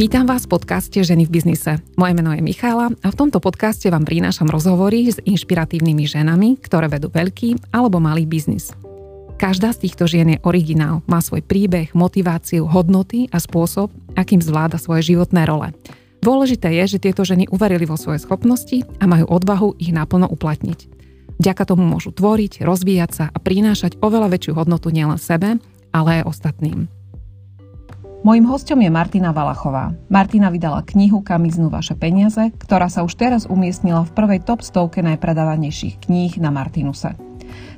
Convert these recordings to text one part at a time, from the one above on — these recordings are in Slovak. Vítam vás v podcaste Ženy v biznise. Moje meno je Michaela a v tomto podcaste vám prinášam rozhovory s inšpiratívnymi ženami, ktoré vedú veľký alebo malý biznis. Každá z týchto žien je originál, má svoj príbeh, motiváciu, hodnoty a spôsob, akým zvláda svoje životné role. Dôležité je, že tieto ženy uverili vo svoje schopnosti a majú odvahu ich naplno uplatniť. Vďaka tomu môžu tvoriť, rozvíjať sa a prinášať oveľa väčšiu hodnotu nielen sebe, ale aj ostatným. Mojím hosťom je Martina Valachová. Martina vydala knihu Kam miznú vaše peniaze, ktorá sa už teraz umiestnila v prvej top 100 najpredávanejších kníh na Martinuse.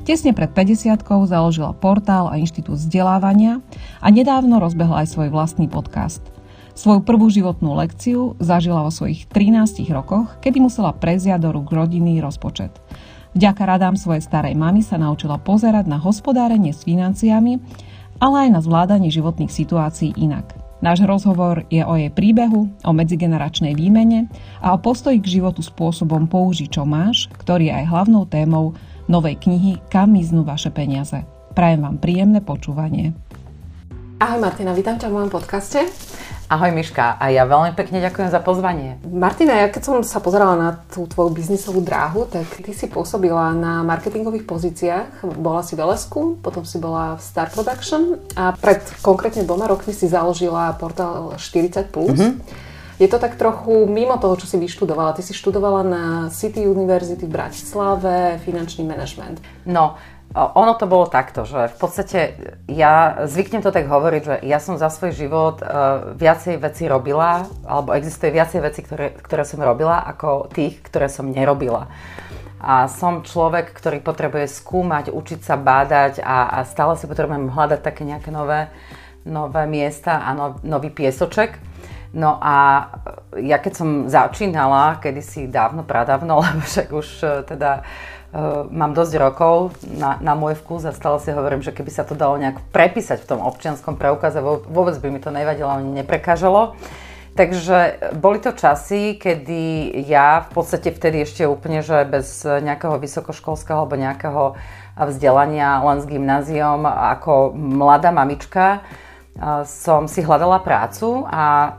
Tesne pred 50-kou založila portál a inštitút vzdelávania a nedávno rozbehla aj svoj vlastný podcast. Svoju prvú životnú lekciu zažila vo svojich 13 rokoch, kedy musela prevziať do rúk rodinný rozpočet. Vďaka radám svojej starej mamy sa naučila pozerať na hospodárenie s financiami, ale aj na zvládanie životných situácií inak. Náš rozhovor je o jej príbehu, o medzigeneračnej výmene a o postoji k životu spôsobom použij čo máš, ktorý je aj hlavnou témou novej knihy Kam miznú vaše peniaze. Prajem vám príjemné počúvanie. Ahoj Martina, vítam ťa v mojom podcaste. Ahoj Miška, a ja veľmi pekne ďakujem za pozvanie. Martina, ja keď som sa pozerala na tú tvoju biznisovú dráhu, tak ty si pôsobila na marketingových pozíciách. Bola si v Lesku, potom si bola v Star Production a pred konkrétne 2 rokmi si založila portál 40+. Mm-hmm. Je to tak trochu mimo toho, čo si vyštudovala. Ty si študovala na City University v Bratislave, finančný manažment. No, ono to bolo takto, že v podstate ja zvyknem to tak hovoriť, že ja som za svoj život viacej vecí robila, alebo existuje viacej vecí, ktoré som robila, ako tých, ktoré som nerobila. A som človek, ktorý potrebuje skúmať, učiť sa, bádať a stále si potrebujem hľadať také nejaké nové miesta a nový piesoček. No a ja keď som začínala, kedysi dávno, pradávno, lebo však už teda mám dosť rokov na môj vkus a stále si hovorím, že keby sa to dalo nejak prepísať v tom občianskom preukaze, vôbec by mi to nevadilo ani neprekážalo. Takže boli to časy, kedy ja v podstate vtedy ešte úplne, že bez nejakého vysokoškolského alebo nejakého vzdelania, len s gymnáziom, ako mladá mamička som si hľadala prácu a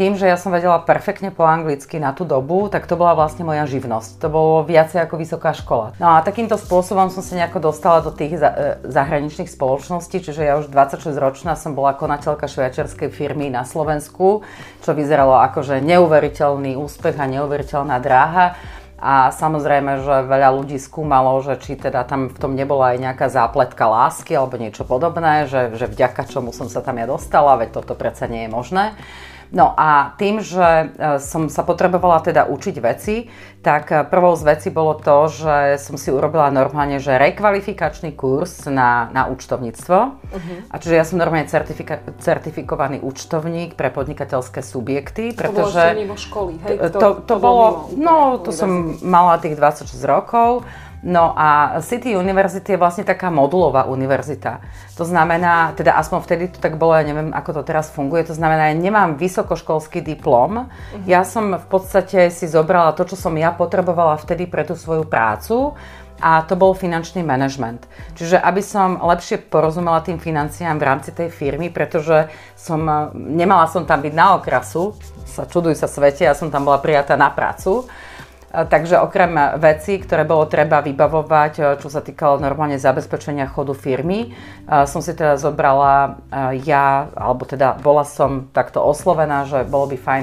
tým, že ja som vedela perfektne po anglicky na tú dobu, tak to bola vlastne moja živnosť. To bolo viacej ako vysoká škola. No a takýmto spôsobom som sa nejako dostala do tých zahraničných spoločností, čiže ja už 26-ročná som bola konateľka švajčiarskej firmy na Slovensku, čo vyzeralo akože neuveriteľný úspech a neuveriteľná dráha. A samozrejme, že veľa ľudí skúmalo, že či teda tam v tom nebola aj nejaká zápletka lásky alebo niečo podobné, že vďaka čomu som sa tam ja dostala, veď toto predsa nie je možné. No a tým, že som sa potrebovala teda učiť veci, tak prvou z vecí bolo to, že som si urobila normálne, že rekvalifikačný kurz na účtovníctvo. Uh-huh. A čiže ja som normálne certifikovaný účtovník pre podnikateľské subjekty, pretože... To bolo mimo školy, hej? To bolo mimo, no, to som mala tých 26 rokov. No a City University je vlastne taká modulová univerzita. To znamená, teda aspoň vtedy to tak bolo, ja neviem, ako to teraz funguje, to znamená, ja nemám vysokoškolský diplom. Uh-huh. Ja som v podstate si zobrala to, čo som ja potrebovala vtedy pre tú svoju prácu a to bol finančný manažment. Čiže aby som lepšie porozumela tým financiám v rámci tej firmy, pretože nemala som tam byť na okrasu, čuduj sa svete, ja som tam bola prijatá na prácu. Takže okrem vecí, ktoré bolo treba vybavovať, čo sa týkalo normálne zabezpečenia chodu firmy, som si teda zobrala bola som takto oslovená, že bolo by fajn,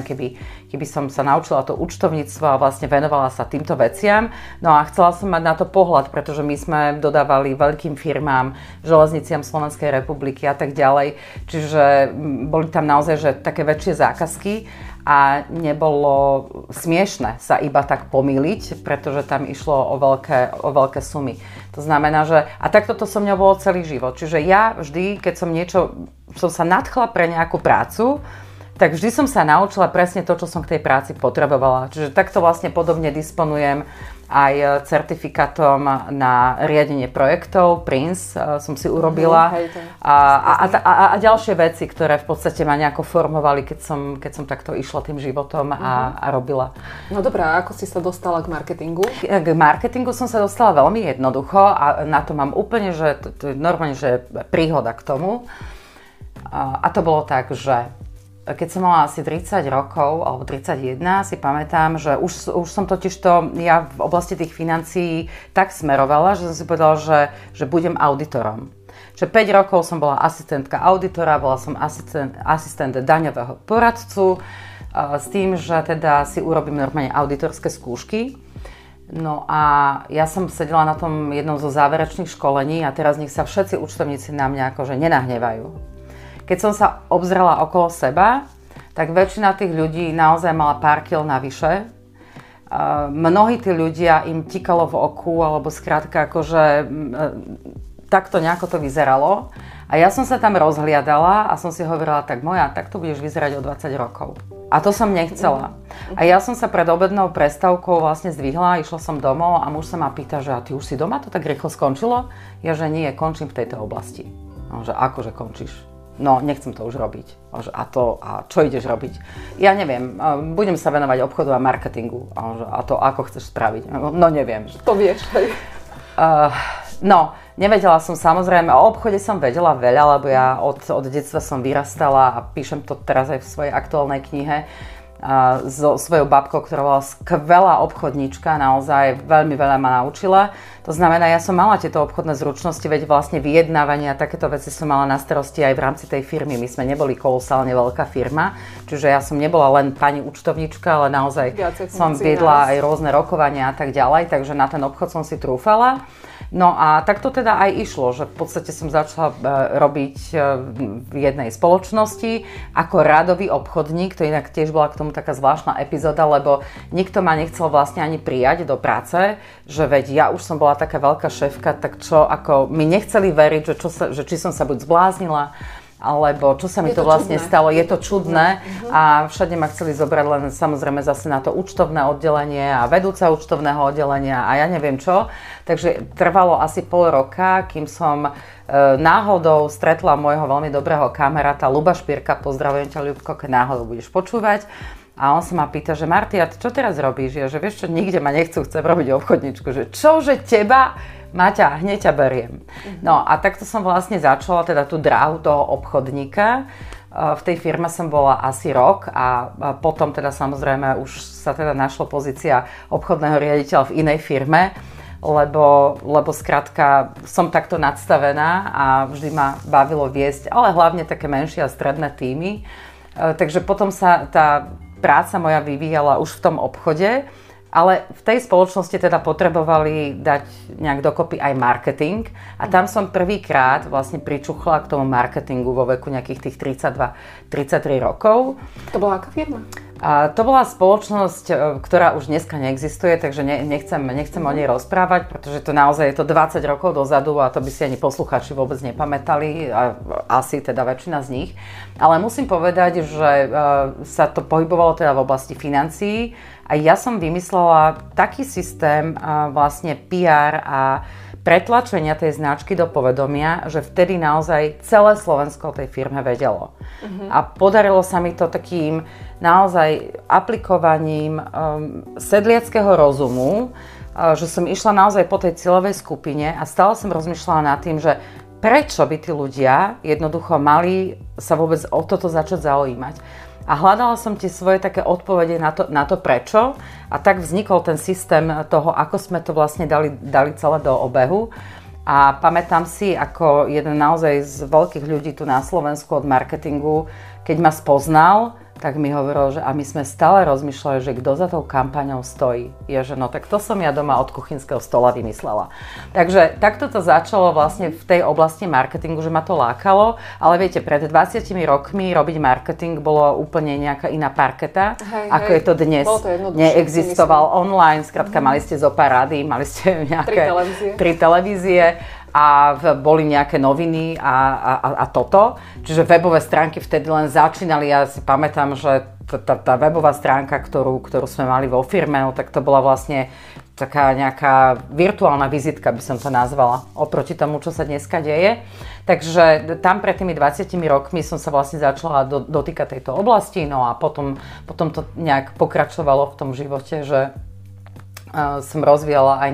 keby som sa naučila to účtovníctvo a vlastne venovala sa týmto veciam. No a chcela som mať na to pohľad, pretože my sme dodávali veľkým firmám, železniciam Slovenskej republiky a tak ďalej. Čiže boli tam naozaj že také väčšie zákazky. A nebolo smiešne sa iba tak pomýliť, pretože tam išlo o veľké sumy. To znamená, že... A takto to so mňou bolo celý život. Čiže ja vždy, keď som sa nadchla pre nejakú prácu, tak vždy som sa naučila presne to, čo som k tej práci potrebovala. Čiže takto vlastne podobne disponujem aj certifikátom na riadenie projektov, PRINCE som si urobila a ďalšie veci, ktoré v podstate ma nejako formovali, keď som takto išla tým životom a robila. No dobrá, ako si sa dostala k marketingu? K marketingu som sa dostala veľmi jednoducho a na to mám úplne, že to je normálne, že príhoda k tomu. A to bolo tak, že Keď som mala asi 30 rokov, alebo 31, si pamätám, že už som totižto ja v oblasti tých financií tak smerovala, že som si povedala, že budem auditorom. Čiže 5 rokov som bola asistentka auditora, bola som asistent daňového poradcu, s tým, že teda si urobím normálne auditorské skúšky. No a ja som sedela na tom jednom zo záverečných školení a teraz nech sa všetci účtovníci na mňa akože nenahnevajú. Keď som sa obzrela okolo seba, tak väčšina tých ľudí naozaj mala pár kil navyše. Mnohí tí ľudia im tikalo v oku, alebo skrátka akože takto nejako to vyzeralo. A ja som sa tam rozhliadala a som si hovorila, tak moja, tak to budeš vyzerať o 20 rokov. A to som nechcela. A ja som sa pred obednou prestávkou vlastne zdvihla, išla som domov a muž sa ma pýta, že a ty už si doma? To tak rýchlo skončilo? Ja, že nie, končím v tejto oblasti. A on, že akože končíš? No, nechcem to už robiť. A čo ideš robiť? Ja neviem, budem sa venovať obchodu a marketingu. A to ako chceš spraviť? No, neviem. To vieš. No, nevedela som samozrejme. O obchode som vedela veľa, lebo ja od detstva som vyrastala a píšem to teraz aj v svojej aktuálnej knihe so svojou babkou, ktorá bola skvelá obchodníčka, naozaj veľmi veľa ma naučila. To znamená, ja som mala tieto obchodné zručnosti, veď vlastne vyjednávania a takéto veci som mala na starosti aj v rámci tej firmy. My sme neboli kolosálne veľká firma, čiže ja som nebola len pani účtovníčka, ale naozaj som viedla aj rôzne rokovania a tak ďalej, takže na ten obchod som si trúfala. No a tak to teda aj išlo, že v podstate som začala robiť v jednej spoločnosti ako radový obchodník, to inak tiež bola k tomu taká zvláštna epizóda, lebo nikto ma nechcel vlastne ani prijať do práce, že veď ja už som bola taká veľká šéfka, tak čo, ako mi nechceli veriť, že či som sa buď zbláznila, alebo čo sa mi to vlastne čudné. Stalo, je to čudné a všade ma chceli zobrať len samozrejme zase na to účtovné oddelenie a vedúca účtovného oddelenia a ja neviem čo. Takže trvalo asi pol roka, kým som náhodou stretla môjho veľmi dobrého kamaráta Luba Špirka, pozdravujem ťa Ľubko, keď náhodou budeš počúvať. A on sa ma pýta, že Marti, čo teraz robíš? Ja, že vieš čo, nikde ma nechcú, chcem robiť obchodničku. Že čože teba? Maťa, hneď ťa beriem. No a takto som vlastne začala teda tú dráhu toho obchodníka. V tej firme som bola asi rok a potom teda samozrejme už sa teda našla pozícia obchodného riaditeľa v inej firme, lebo skrátka som takto nadstavená a vždy ma bavilo viesť, ale hlavne také menšie a stredné týmy. Takže potom sa tá práca moja vyvíjala už v tom obchode. Ale v tej spoločnosti teda potrebovali dať nejak dokopy aj marketing a tam som prvýkrát vlastne pričuchla k tomu marketingu vo veku nejakých tých 32-33 rokov. To bola aká firma? A to bola spoločnosť, ktorá už dneska neexistuje, takže nechcem o nej rozprávať, pretože to naozaj je to 20 rokov dozadu a to by si ani poslucháči vôbec nepamätali, a asi teda väčšina z nich. Ale musím povedať, že sa to pohybovalo teda v oblasti financií. A ja som vymyslela taký systém vlastne PR a pretlačenia tej značky do povedomia, že vtedy naozaj celé Slovensko o tej firme vedelo. A podarilo sa mi to takým naozaj aplikovaním sedliackého rozumu, že som išla naozaj po tej cieľovej skupine a stále som rozmýšľala nad tým, že prečo by tí ľudia jednoducho mali sa vôbec o toto začať zaujímať. A hľadala som tie svoje také odpovede na to prečo a tak vznikol ten systém toho, ako sme to vlastne dali celé do obehu. A pamätám si, ako jeden naozaj z veľkých ľudí tu na Slovensku od marketingu, keď ma spoznal, tak mi hovoril, že a my sme stále rozmýšľali, že kto za tou kampaňou stojí. Ja, že no tak to som ja doma od kuchynského stola vymyslela. Takže takto to začalo vlastne v tej oblasti marketingu, že ma to lákalo, ale viete, pred 20 rokmi robiť marketing bolo úplne nejaká iná parketa, ako je to dnes. Bolo to jednoduchšie. Neexistoval online, skrátka mali ste zo pár rady, mali ste nejaké tri televízie. A boli nejaké noviny a toto. Čiže webové stránky vtedy len začínali. Ja si pamätám, že tá webová stránka, ktorú sme mali vo firme, no, tak to bola vlastne taká nejaká virtuálna vizitka, by som to nazvala, oproti tomu, čo sa dneska deje. Takže tam pred tými 20 rokmi som sa vlastne začala dotýkať tejto oblasti, no a potom to nejak pokračovalo v tom živote, že som rozvíjala aj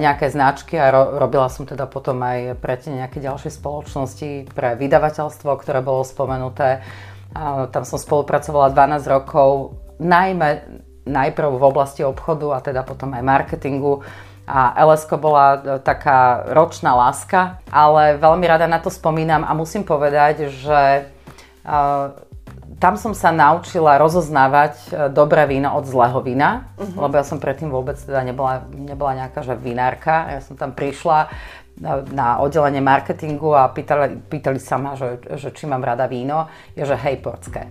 nejaké značky a robila som teda potom aj pre nejaké ďalšie spoločnosti, pre vydavateľstvo, ktoré bolo spomenuté. Tam som spolupracovala 12 rokov, najprv v oblasti obchodu a teda potom aj marketingu. A Lesko bola taká ročná láska, ale veľmi rada na to spomínam a musím povedať, že tam som sa naučila rozoznávať dobré víno od zlého vína, lebo ja som predtým vôbec teda nebola nejaká že vinárka. Ja som tam prišla na oddelenie marketingu a pýtali sa ma, že či mám rada víno, je, že hej, portské.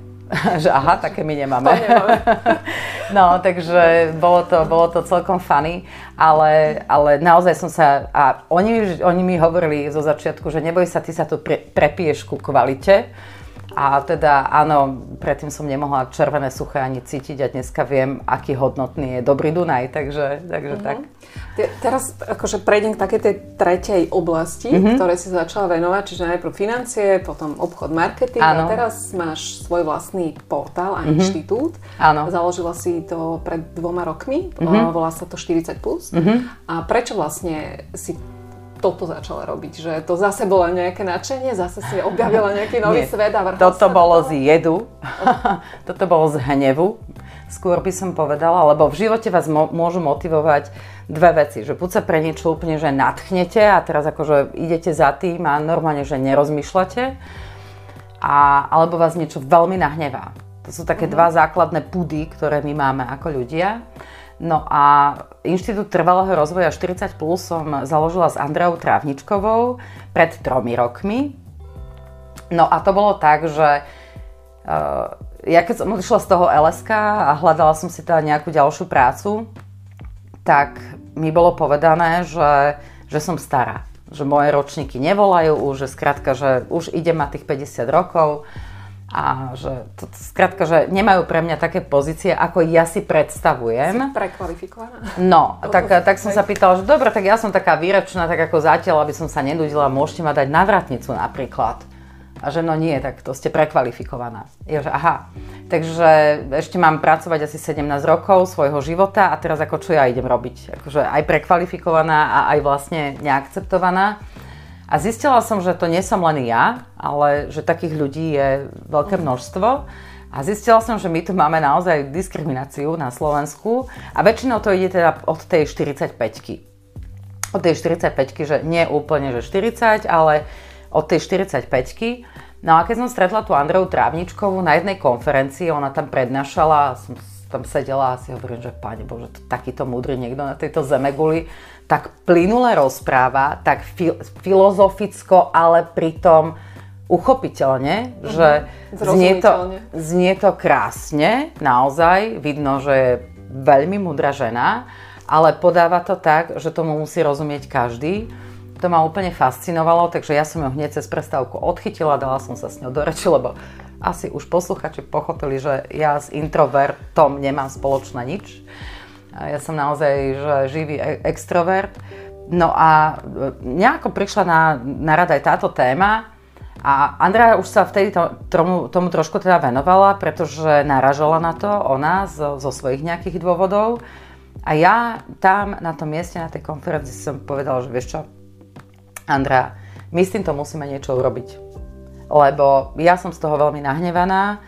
Že aha, také my nemáme. No, takže bolo to celkom funny, ale naozaj som sa, a oni mi hovorili zo začiatku, že neboj sa, ty sa tu prepiješ ku kvalite. A teda áno, predtým som nemohla červené suché ani cítiť a dneska viem, aký hodnotný je dobrý Dunaj, takže tak. Teraz akože prejdem k takej tej tretej oblasti, ktoré si začala venovať, čiže najprv financie, potom obchod, marketing, áno. A teraz máš svoj vlastný portál a inštitút. Áno. Založila si to pred 2 rokmi, volá sa to 40+. A prečo vlastne si toto začala robiť, že to zase bolo nejaké nadšenie, zase si objavila nejaký nový svet a vrhla sa do toho? Toto bolo z jedu, toto bolo z hnevu, skôr by som povedala, lebo v živote vás môžu motivovať dve veci, že buď sa pre niečo úplne, že nadchnete a teraz akože idete za tým a normálne, že nerozmýšľate, alebo vás niečo veľmi nahnevá. To sú také dva základné pudy, ktoré my máme ako ľudia. No a Inštitút trvalého rozvoja 40+ som založila s Andreou Trávničkovou pred 3 rokmi. No a to bolo tak, že ja keď som odišla z toho LSK a hľadala som si teda nejakú ďalšiu prácu, tak mi bolo povedané, že som stará. Že moje ročníky nevolajú už, že skrátka, že už idem na tých 50 rokov. A že skrátka, že nemajú pre mňa také pozície, ako ja si predstavujem. Som prekvalifikovaná. No, tak som sa pýtala, že dobre, tak ja som taká výrečná, tak ako zatiaľ, aby som sa nenudila, môžete ma dať na vratnicu napríklad. A že no nie, tak to ste prekvalifikovaná. Ja že aha, takže ešte mám pracovať asi 17 rokov svojho života a teraz ako čo ja idem robiť? Akože aj prekvalifikovaná a aj vlastne neakceptovaná. A zistila som, že to nie som len ja, ale že takých ľudí je veľké množstvo. A zistila som, že my tu máme naozaj diskrimináciu na Slovensku. A väčšinou to ide teda od tej 45-ky. Od tej 45-ky, že nie úplne, že 40, ale od tej 45-ky. No a keď som stretla tú Andreu Trávničkovú na jednej konferencii, ona tam prednášala, som tam sedela a si hovorím, že Pane Bože, takýto múdry niekto na tejto zemeguli tak plynule rozpráva, tak filozoficko, ale pritom uchopiteľne, že znie to krásne, naozaj vidno, že je veľmi múdra žena, ale podáva to tak, že tomu musí rozumieť každý. To ma úplne fascinovalo, takže ja som ju hneď cez prestávku odchytila, dala som sa s ňou do reči, lebo asi už posluchači pochopili, že ja s introvertom nemám spoločné nič. Ja som naozaj že živý extrovert. No a nejako prišla na rad aj táto téma a Andrea už sa vtedy tomu trošku teda venovala, pretože naražala na to ona zo svojich nejakých dôvodov. A ja tam na tom mieste, na tej konferencii som povedala, že vieš čo, Andrea, my s týmto musíme niečo urobiť. Lebo ja som z toho veľmi nahnevaná.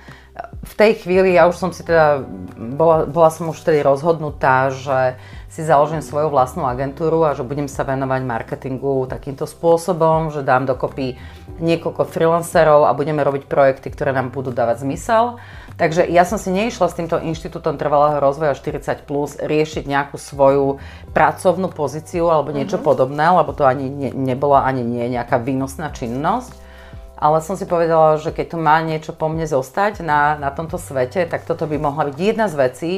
V tej chvíli ja už som si teda, bola som už vtedy rozhodnutá, že si založím svoju vlastnú agentúru a že budem sa venovať marketingu takýmto spôsobom, že dám dokopy niekoľko freelancerov a budeme robiť projekty, ktoré nám budú dávať zmysel. Takže ja som si neišla s týmto Inštitútom trvalého rozvoja 40+ riešiť nejakú svoju pracovnú pozíciu alebo niečo podobné, lebo to ani nebola ani nie nejaká výnosná činnosť. Ale som si povedala, že keď tu má niečo po mne zostať na tomto svete, tak toto by mohla byť jedna z vecí,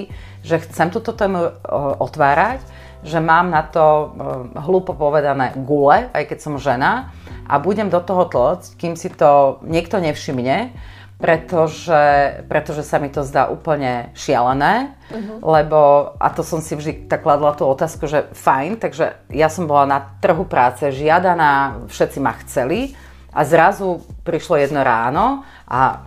že chcem túto tému otvárať, že mám na to hlupo povedané gule, aj keď som žena, a budem do toho tlcť, kým si to niekto nevšimne, pretože sa mi to zdá úplne šialené, lebo, a to som si vždy tak kladla tú otázku, že fajn, takže ja som bola na trhu práce žiadaná, všetci ma chceli, a zrazu prišlo jedno ráno a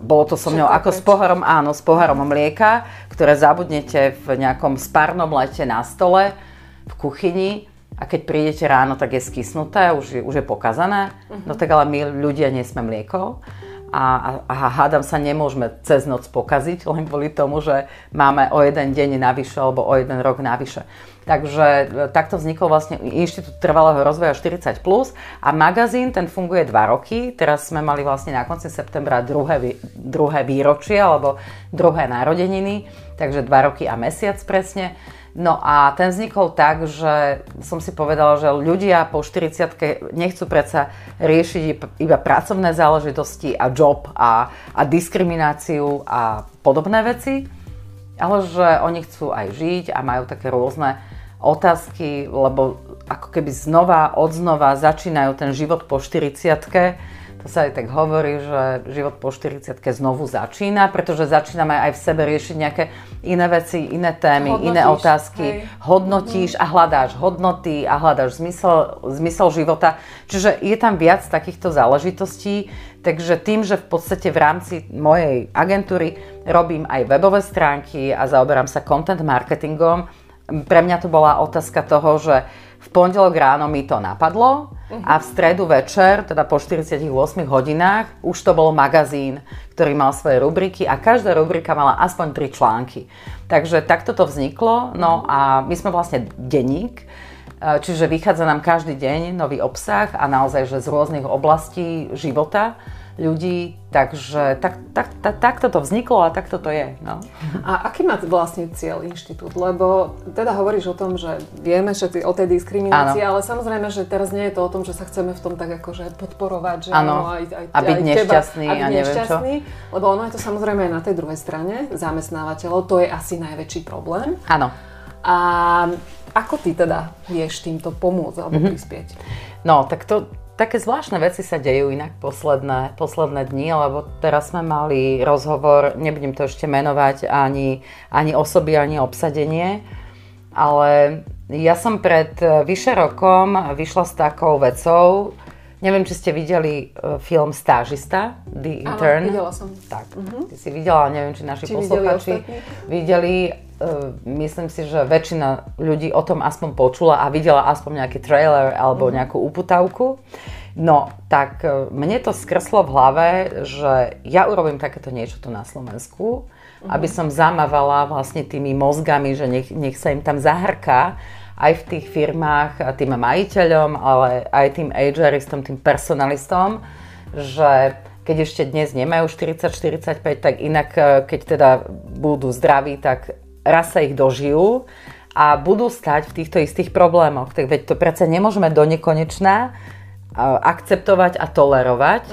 bolo to so mňou ako s poharom mlieka, ktoré zabudnete v nejakom spárnom lete na stole v kuchyni a keď prídete ráno, tak je skysnuté, už je pokazané. No tak ale my ľudia nie sme mlieko. a hádam sa, nemôžeme cez noc pokaziť, len kvôli tomu, že máme o jeden deň navyše alebo o jeden rok navyše. Takže takto vznikol vlastne Inštitút trvalého rozvoja 40+, a magazín ten funguje 2 roky. Teraz sme mali vlastne na konci septembra druhé výročie alebo druhé narodeniny, takže 2 roky a mesiac presne. No a ten vznikol tak, že som si povedala, že ľudia po 40-ke nechcú predsa riešiť iba pracovné záležitosti a job a diskrimináciu a podobné veci, ale že oni chcú aj žiť a majú také rôzne otázky, lebo ako keby odznova začínajú ten život po 40-ke. To sa aj tak hovorí, že život po 40-ke znovu začína, pretože začíname aj v sebe riešiť nejaké iné veci, iné témy, hodnotíš, iné otázky. Hej. Hodnotíš a hľadáš hodnoty a hľadáš zmysel života. Čiže je tam viac takýchto záležitostí. Takže tým, že v podstate v rámci mojej agentúry robím aj webové stránky a zaoberám sa content marketingom, pre mňa to bola otázka toho, že v pondelok ráno mi to napadlo a v stredu večer, teda po 48 hodinách, už to bol magazín, ktorý mal svoje rubriky a každá rubrika mala aspoň 3 články. Takže takto to vzniklo, no a my sme vlastne denník, čiže vychádza nám každý deň nový obsah a naozaj, že z rôznych oblastí života ľudí, takže takto to vzniklo a takto to je. No. A aký má vlastne cieľ inštitút? Lebo teda hovoríš o tom, že vieme všetci o tej diskriminácii, ale samozrejme, že teraz nie je to o tom, že sa chceme v tom tak akože podporovať, že áno, a byť nešťastný a neviem čo. Lebo ono je to samozrejme aj na tej druhej strane zamestnávateľov, to je asi najväčší problém. Áno. A ako ty teda vieš týmto pomôcť alebo prispieť? No, tak to... Také zvláštne veci sa dejú inak posledné dni, lebo teraz sme mali rozhovor, nebudem to ešte menovať ani osoby, ani obsadenie, ale ja som pred vyše rokom vyšla s takou vecou, neviem, či ste videli film Stážista, The Intern. Áno, videla som. Tak, ty si videla, neviem, či naši poslucháči videli. Myslím si, že väčšina ľudí o tom aspoň počula a videla aspoň nejaký trailer alebo nejakú uputavku. No, tak mne to skrslo v hlave, že ja urobím takéto niečo tu na Slovensku, aby som zamávala vlastne tými mozgami, že nech sa im tam zahrká aj v tých firmách a tým majiteľom, ale aj tým ageristom, tým personalistom, že keď ešte dnes nemajú 40-45, tak inak keď teda budú zdraví, tak raz sa ich dožijú a budú stať v týchto istých problémoch. Tak veď to predsa nemôžeme do nekonečná akceptovať a tolerovať.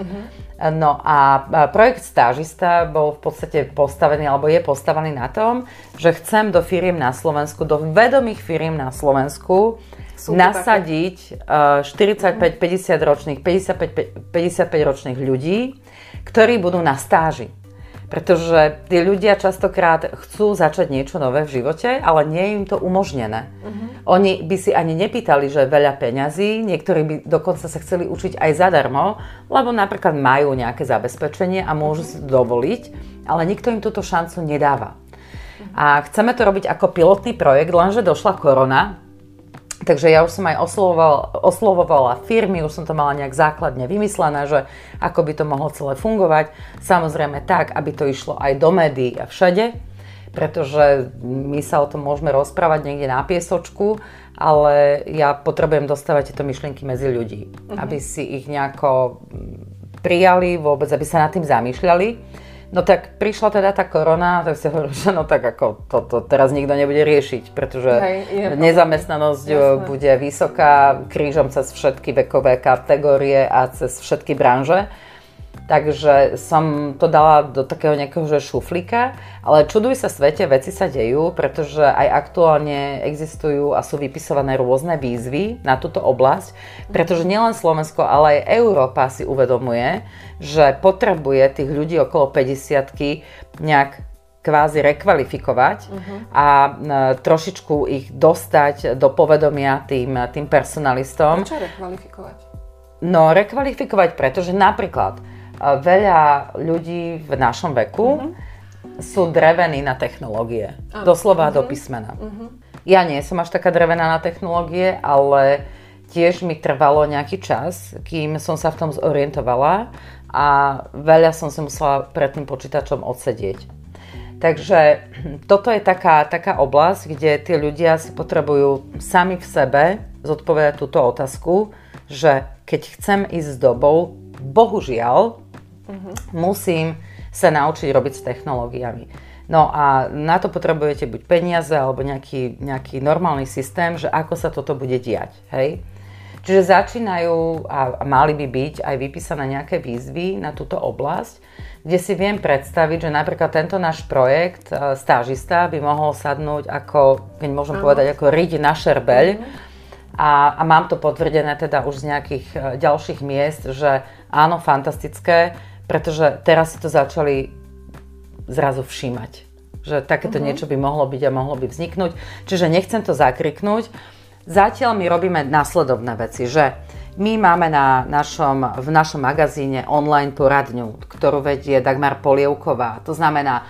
No a projekt Stážista bol v podstate postavený, alebo je postavený na tom, že chcem do firiem na Slovensku, do vedomých firiem na Slovensku nasadiť 45-50 ročných, 55 ročných ľudí, ktorí budú na stáži. Pretože tí ľudia častokrát chcú začať niečo nové v živote, ale nie je im to umožnené. Oni by si ani nepýtali, že veľa peňazí, niektorí by dokonca sa chceli učiť aj zadarmo, lebo napríklad majú nejaké zabezpečenie a môžu si to dovoliť, ale nikto im túto šancu nedáva. A chceme to robiť ako pilotný projekt, lenže došla korona, takže ja už som aj oslovovala firmy, už som to mala nejak základne vymyslené, že ako by to mohlo celé fungovať. Samozrejme tak, aby to išlo aj do médií a všade, pretože my sa o tom môžeme rozprávať niekde na piesočku, ale ja potrebujem dostávať tieto myšlienky medzi ľudí, aby si ich nejako prijali vôbec, aby sa nad tým zamýšľali. No tak prišla teda tá korona, tak si hovorím, že no tak ako toto teraz nikto nebude riešiť, pretože nezamestnanosť bude vysoká krížom cez všetky vekové kategórie a cez všetky branže. Takže som to dala do takého nejakého šuflíka, ale čuduj sa svete, veci sa dejú, pretože aj aktuálne existujú a sú vypisované rôzne výzvy na túto oblasť, pretože nielen Slovensko, ale aj Európa si uvedomuje, že potrebuje tých ľudí okolo 50-ky nejak kvázi rekvalifikovať a trošičku ich dostať do povedomia tým personalistom. Prečo rekvalifikovať? No, rekvalifikovať, pretože napríklad veľa ľudí v našom veku sú drevení na technológie. Doslova do písmena. Ja nie som až taká drevená na technológie, ale tiež mi trvalo nejaký čas, kým som sa v tom zorientovala a veľa som si musela pred tým počítačom odsedieť. Takže toto je taká oblasť, kde tí ľudia si potrebujú sami v sebe zodpovedať túto otázku, že keď chcem ísť s dobou, bohužiaľ, musím sa naučiť robiť s technológiami. No a na to potrebujete buď peniaze, alebo nejaký normálny systém, že ako sa toto bude diať, hej? Čiže začínajú a mali by byť aj vypísané nejaké výzvy na túto oblasť, kde si viem predstaviť, že napríklad tento náš projekt stážista by mohol sadnúť ako, keď môžem povedať, ako riť na šerbeľ. A mám to potvrdené teda už z nejakých ďalších miest, že áno, fantastické, pretože teraz si to začali zrazu všímať, že takéto niečo by mohlo byť a mohlo by vzniknúť. Čiže nechcem to zakriknúť. Zatiaľ my robíme následovné veci, že my máme v našom magazíne online poradňu, ktorú vedie Dagmar Polievková. To znamená,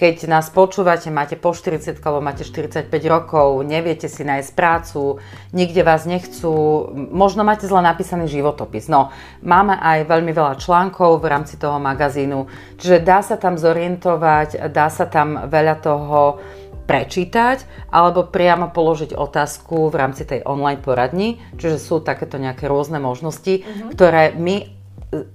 keď nás počúvate, máte po 40 alebo máte 45 rokov, neviete si nájsť prácu, nikde vás nechcú, možno máte zle napísaný životopis. No, máme aj veľmi veľa článkov v rámci toho magazínu, čiže dá sa tam zorientovať, dá sa tam veľa toho prečítať alebo priamo položiť otázku v rámci tej online poradni. Čiže sú takéto nejaké rôzne možnosti, ktoré my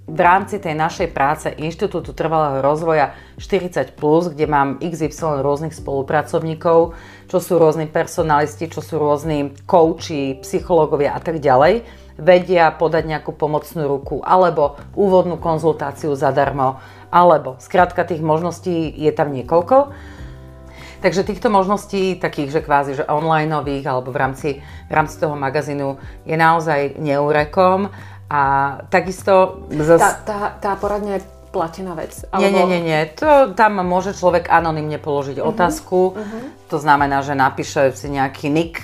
v rámci tej našej práce Inštitútu trvalého rozvoja 40+, kde mám XY rôznych spolupracovníkov, čo sú rôzni personalisti, čo sú rôzni kouči, psychológovia a tak ďalej, vedia podať nejakú pomocnú ruku alebo úvodnú konzultáciu zadarmo, alebo skrátka tých možností je tam niekoľko. Takže týchto možností, takých, že kvázi, že onlineových alebo v rámci toho magazínu je naozaj neúrekom a takisto... Tá poradňa je platená vec? Alebo... Nie. To, tam môže človek anonymne položiť otázku. To znamená, že napíše si nejaký nick,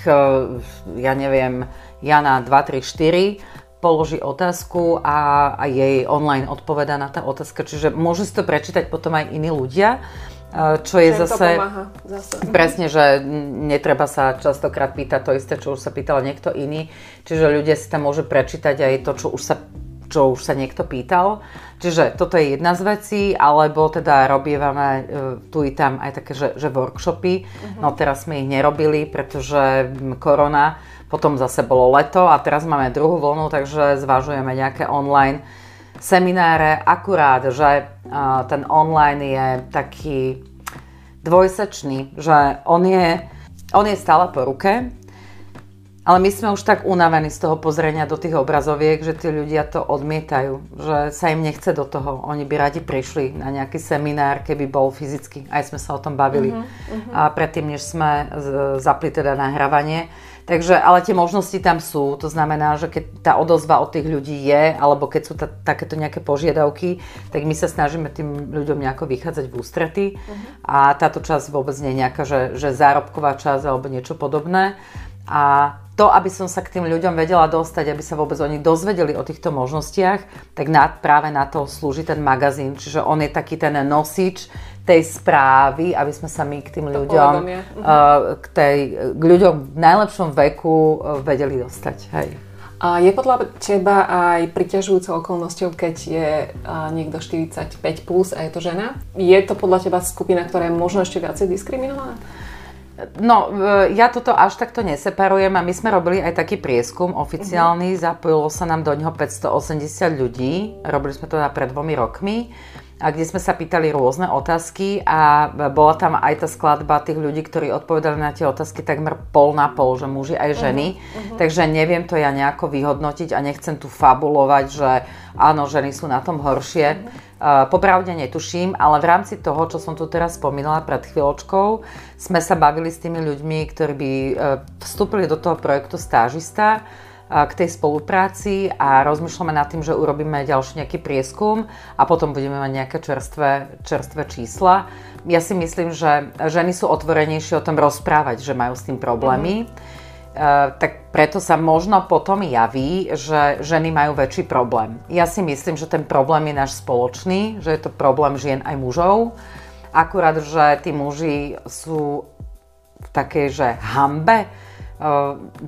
ja neviem, Jana 234, položí otázku a jej online odpovedá na tá otázka. Čiže môžu si to prečítať potom aj iní ľudia. Čo je zase presne, že netreba sa častokrát pýtať to isté, čo už sa pýtal niekto iný. Čiže ľudia si tam môžu prečítať aj to, čo už sa niekto pýtal. Čiže toto je jedna z vecí, alebo teda robívame tu i tam aj také, že workshopy. No teraz sme ich nerobili, pretože korona, potom zase bolo leto a teraz máme druhú vlnu, takže zvažujeme nejaké online semináre, akurát, že ten online je taký dvojsečný, že on je stále po ruke, ale my sme už tak unavení z toho pozrenia do tých obrazoviek, že tí ľudia to odmietajú, že sa im nechce do toho. Oni by radi prišli na nejaký seminár, keby bol fyzicky. Aj sme sa o tom bavili a predtým, než sme zapli teda nahrávanie. Takže, ale tie možnosti tam sú, to znamená, že keď tá odozva od tých ľudí je, alebo keď sú takéto nejaké požiadavky, tak my sa snažíme tým ľuďom nejako vychádzať v ústrety a táto časť vôbec nie je nejaká, že zárobková časť alebo niečo podobné. A to, aby som sa k tým ľuďom vedela dostať, aby sa vôbec oni dozvedeli o týchto možnostiach, tak práve na to slúži ten magazín, čiže on je taký ten nosič tej správy, aby sme sa my k tým ľuďom, k ľuďom v najlepšom veku vedeli dostať. Hej. A je podľa teba aj priťažujúcou okolnosťou, keď je niekto 45 plus a je to žena? Je to podľa teba skupina, ktorá je možno ešte viacej diskriminovaná? No, ja toto až takto neseparujem a my sme robili aj taký prieskum oficiálny, zapojilo sa nám do ňoho 580 ľudí, robili sme to pred 2 rokmi, a kde sme sa pýtali rôzne otázky a bola tam aj tá skladba tých ľudí, ktorí odpovedali na tie otázky takmer pol na pol, že muži aj ženy. Takže neviem to ja nejako vyhodnotiť a nechcem tu fabulovať, že áno, ženy sú na tom horšie. Popravde netuším, ale v rámci toho, čo som tu teraz spomínala pred chvíľočkou, sme sa bavili s tými ľuďmi, ktorí by vstúpili do toho projektu stážista k tej spolupráci a rozmýšľame nad tým, že urobíme ďalší nejaký prieskum a potom budeme mať nejaké čerstvé čísla. Ja si myslím, že ženy sú otvorenejšie o tom rozprávať, že majú s tým problémy. Tak preto sa možno potom javí, že ženy majú väčší problém. Ja si myslím, že ten problém je náš spoločný, že je to problém žien aj mužov. Akurát, že tí muži sú v takej, že hanbe,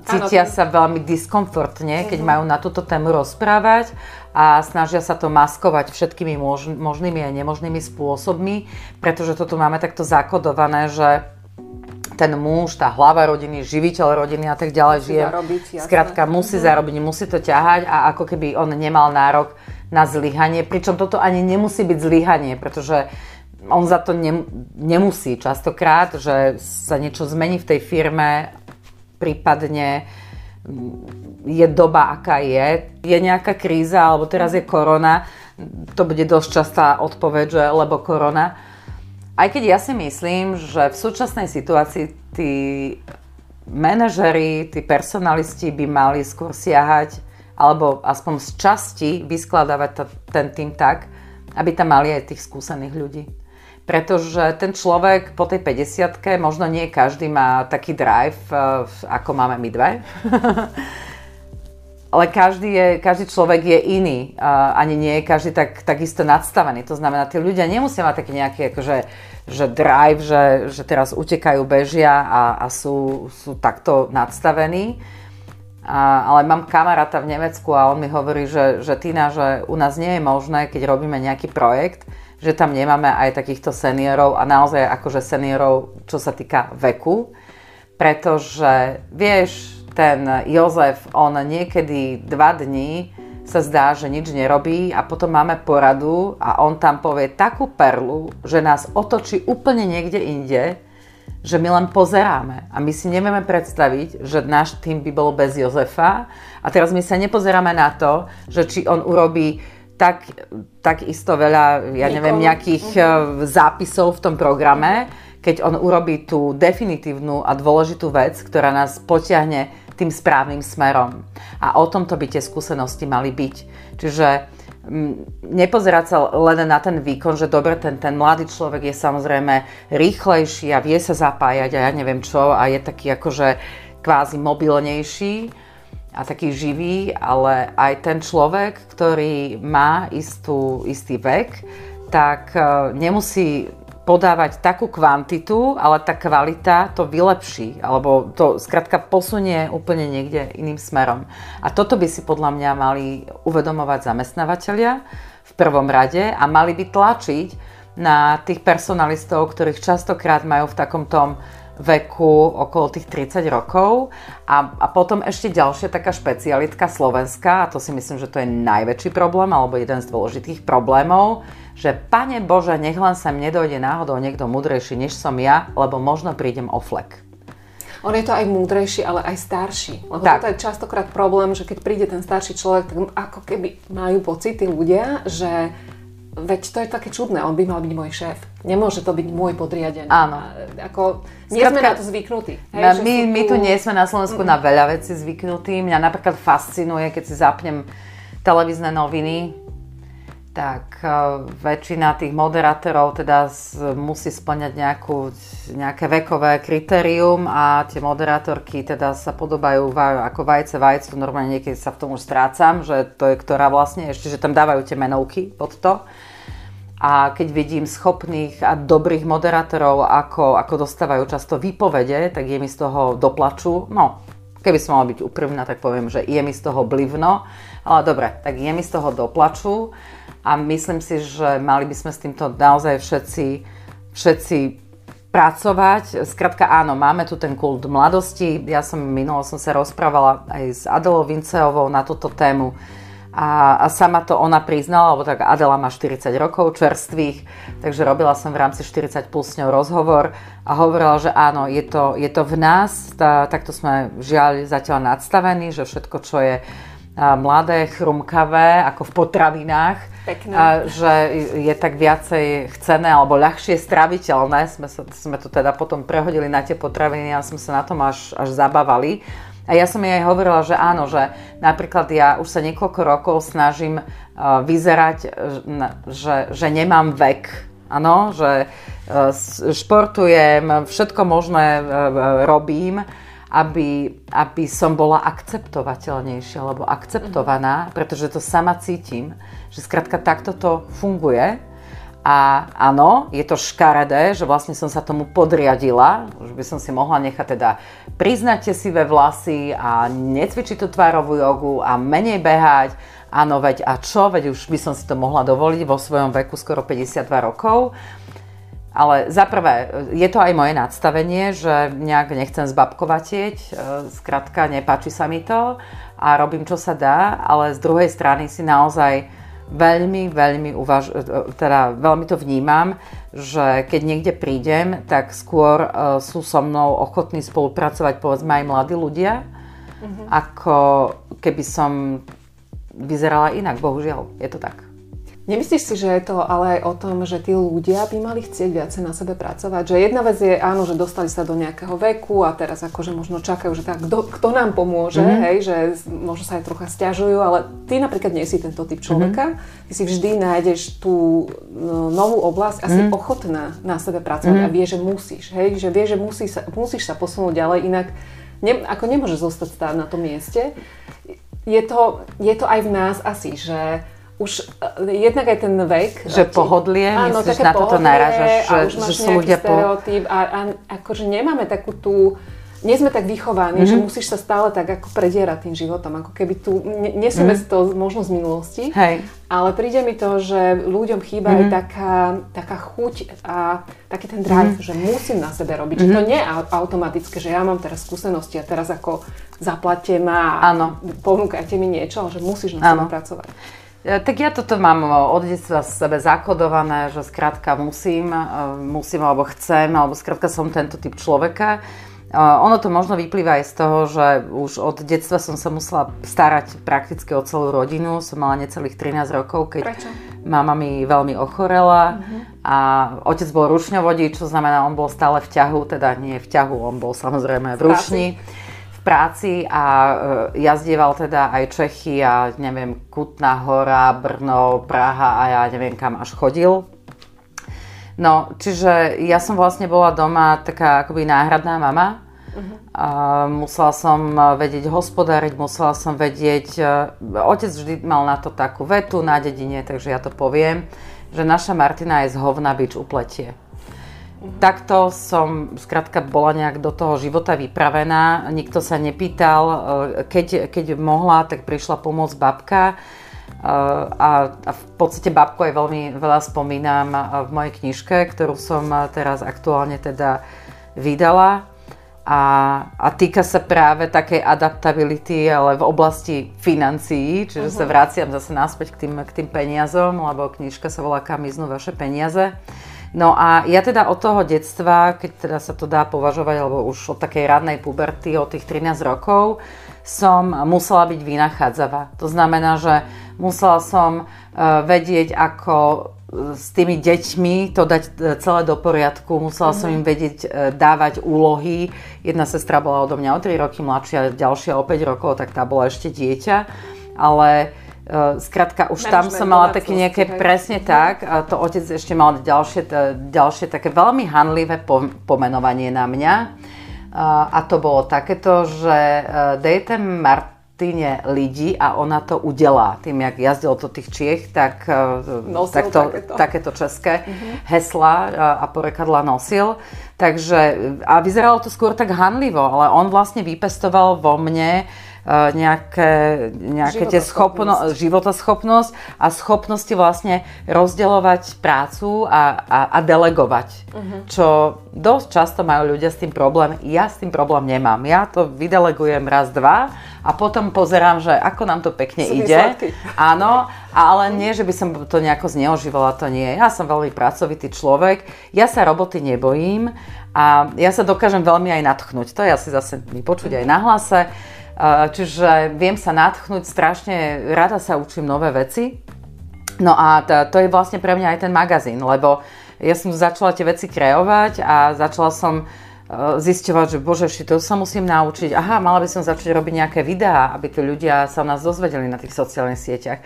cítia sa veľmi diskomfortne, keď majú na túto tému rozprávať a snažia sa to maskovať všetkými možnými a nemožnými spôsobmi, pretože toto máme takto zakodované, že ten muž, tá hlava rodiny, živiteľ rodiny a tak ďalej žije, skrátka musí zarobiť, musí to ťahať a ako keby on nemal nárok na zlyhanie, pričom toto ani nemusí byť zlyhanie, pretože on za to nemusí častokrát, že sa niečo zmení v tej firme, prípadne je doba, aká je. Je nejaká kríza, alebo teraz je korona, to bude dosť častá odpoveď, že lebo korona. Aj keď ja si myslím, že v súčasnej situácii tí manažeri, tí personalisti by mali skôr siahať, alebo aspoň z časti vyskladávať ten tým tak, aby tam mali aj tých skúsených ľudí. Pretože ten človek po tej 50-ke, možno nie každý má taký drive, ako máme my dve, ale každý človek je iný, ani nie je každý takisto nadstavený. To znamená, tí ľudia nemusia mať taký nejaký akože, že drive, že teraz utekajú, bežia a sú takto nadstavení. Ale mám kamaráta v Nemecku a on mi hovorí, že Tina, že u nás nie je možné, keď robíme nejaký projekt, že tam nemáme aj takýchto seniorov a naozaj akože seniorov, čo sa týka veku. Pretože vieš, ten Jozef, on niekedy 2 dní sa zdá, že nič nerobí a potom máme poradu a on tam povie takú perlu, že nás otočí úplne niekde inde, že my len pozeráme a my si nevieme predstaviť, že náš tým by bol bez Jozefa a teraz my sa nepozeráme na to, že či on urobí tak isto veľa, ja neviem, nejakých zápisov v tom programe, keď on urobí tú definitívnu a dôležitú vec, ktorá nás potiahne tým správnym smerom. A o tomto by tie skúsenosti mali byť. Čiže nepozerať sa len na ten výkon, že dobre, ten mladý človek je samozrejme rýchlejší a vie sa zapájať a ja neviem čo a je taký akože kvázi mobilnejší a taký živý, ale aj ten človek, ktorý má istý vek, tak nemusí podávať takú kvantitu, ale tá kvalita to vylepší, alebo to skrátka posunie úplne niekde iným smerom. A toto by si podľa mňa mali uvedomovať zamestnávateľia v prvom rade a mali by tlačiť na tých personalistov, ktorých častokrát majú v takomto veku okolo tých 30 rokov a potom ešte ďalšia taká špecialitka slovenská a to si myslím, že to je najväčší problém alebo jeden z dôležitých problémov, že pane Bože, nech len sem nedojde náhodou niekto múdrejší než som ja, lebo možno prídem o flek. On je to aj múdrejší, ale aj starší. Lebo tak. Toto je častokrát problém, že keď príde ten starší človek, tak ako keby majú pocity ľudia, že veď to je také čudné, on by mal byť môj šéf. Nemôže to byť môj podriadený. Áno. Ako, nie sme na to zvyknutí. Hej, my tu nie sme na Slovensku na veľa vecí zvyknutí. Mňa napríklad fascinuje, keď si zapnem televízne noviny, tak väčšina tých moderátorov teda musí spĺňať nejaké vekové kritérium a tie moderátorky teda sa podobajú ako vajce, normálne niekedy sa v tom už strácam, že to je ktorá vlastne, ešte že tam dávajú tie menovky pod to. A keď vidím schopných a dobrých moderátorov, ako dostávajú často výpovede, tak je mi z toho doplaču. No, keby som mala byť úprimná, tak poviem, že je mi z toho blivno. Ale dobre, tak je mi z toho doplaču. A myslím si, že mali by sme s týmto naozaj všetci pracovať. Skrátka áno, máme tu ten kult mladosti. Ja som sa rozprávala aj s Adelou Vinceovou na túto tému. A sama to ona priznala, lebo tak Adela má 40 rokov čerstvých, takže robila som v rámci 40+ s ňou rozhovor a hovorila, že áno, je to v nás, takto sme žiaľ zatiaľ nadstavení, že všetko, čo je mladé, chrumkavé, ako v potravinách, že je tak viacej chcené alebo ľahšie straviteľné. Sme to teda potom prehodili na tie potraviny a sme sa na tom až zabávali. A ja som jej aj hovorila, že áno, že napríklad ja už sa niekoľko rokov snažím vyzerať, že nemám vek. Áno, že športujem, všetko možné robím, aby som bola akceptovateľnejšia alebo akceptovaná, pretože to sama cítim, že skrátka takto to funguje. A áno, je to škaredé, že vlastne som sa tomu podriadila, už by som si mohla nechať teda priznať tesivé vlasy a necvičiť tú tvárovú jogu a menej behať. Áno, veď a čo? Veď už by som si to mohla dovoliť vo svojom veku skoro 52 rokov. Ale za prvé, je to aj moje nadstavenie, že nejak nechcem zbabkovatieť, skrátka nepáči sa mi to a robím, čo sa dá, ale z druhej strany si naozaj veľmi to vnímam, že keď niekde prídem, tak skôr sú so mnou ochotní spolupracovať povedzme aj mladí ľudia, ako keby som vyzerala inak, bohužiaľ, je to tak. Nemyslíš si, že je to ale aj o tom, že tí ľudia by mali chcieť viacej na sebe pracovať? Že jedna vec je, áno, že dostali sa do nejakého veku a teraz akože možno čakajú, že tak kto nám pomôže, hej, že možno sa aj trocha sťažujú, ale ty napríklad nie si tento typ človeka. Ty si vždy nájdeš tú novú oblasť a si ochotná na sebe pracovať a vieš, že musíš, hej, že vieš, že musíš sa posunúť ďalej, inak ako nemôžeš zostať stáť na tom mieste. Je to aj v nás asi, že už jednak aj ten vek. Že pohodlie, áno, myslíš, na toto narážaš, že sú ľudia stereotyp a akože nemáme takú tú, nie sme tak vychovaní, že musíš sa stále tak ako predierať tým životom, ako keby tu, nesieme to možno z minulosti, hej. Ale príde mi to, že ľuďom chýba aj taká chuť a taký ten drive, že musím na sebe robiť, že to nie je automatické, že ja mám teraz skúsenosti a teraz ako zaplatte ma a ponúkajte mi niečo, že musíš na sebe pracovať. Tak ja toto mám od detstva v sebe zakodované, že skrátka musím alebo chcem, alebo skrátka som tento typ človeka. Ono to možno vyplýva aj z toho, že už od detstva som sa musela starať prakticky o celú rodinu. Som mala necelých 13 rokov, keď mama mi veľmi ochorela a otec bol ručňovodič, čo znamená, on bol stále v ťahu, teda nie v ťahu, on bol samozrejme v ručni. Práci a jazdieval teda aj Čechy a neviem, Kutná Hora, Brno, Praha a ja neviem kam až chodil. No, čiže ja som vlastne bola doma taká akoby náhradná mama. A musela som vedieť hospodáriť, musela som vedieť, otec vždy mal na to takú vetu na dedine, takže ja to poviem, že naša Martina je z hovna bič upletie. Takto som skrátka bola nejak do toho života vypravená, nikto sa nepýtal, keď mohla, tak prišla pomôcť babka a v podstate babku aj veľmi veľa spomínam v mojej knižke, ktorú som teraz aktuálne teda vydala a týka sa práve takej adaptability, ale v oblasti financií, čiže sa vraciam zase naspäť k tým peniazom, lebo knižka sa volá Kam miznú vaše peniaze. No a ja teda od toho detstva, keď teda sa to dá považovať, alebo už od takej rannej puberty, od tých 13 rokov, som musela byť vynachádzava. To znamená, že musela som vedieť, ako s tými deťmi to dať celé do poriadku, musela som im vedieť dávať úlohy. Jedna sestra bola odo mňa o 3 roky mladšia, ďalšia o 5 rokov, tak tá bola ešte dieťa, ale skrátka, už tam som mala také nejaké, presne tak, a to otec ešte mal ďalšie také veľmi hanlivé pomenovanie na mňa. A to bolo takéto, že dejte Martine lidi a ona to udelá. Tým, jak jazdil do tých Čiech, tak takéto české hesla a porekadla nosil. Takže, a vyzeralo to skôr tak hanlivo, ale on vlastne vypestoval vo mne nejaké tie životoschopnosť a schopnosti vlastne rozdeľovať prácu a delegovať. Čo dosť často majú ľudia s tým problém. Ja s tým problém nemám. Ja to vydelegujem raz, dva a potom pozerám, že ako nám to pekne ide. Áno, ale nie, že by som to nejako zneužívala, to nie. Ja som veľmi pracovitý človek, ja sa roboty nebojím a ja sa dokážem veľmi aj nadchnúť. To je asi zase vypočuť aj na Hlase. Čiže viem sa nadchnúť strašne, rada sa učím nové veci. No a to je vlastne pre mňa aj ten magazín, lebo ja som začala tie veci kreovať a začala som zisťovať, že bože, to sa musím naučiť. Aha, mala by som začať robiť nejaké videá, aby tí ľudia sa o nás dozvedeli na tých sociálnych sieťach.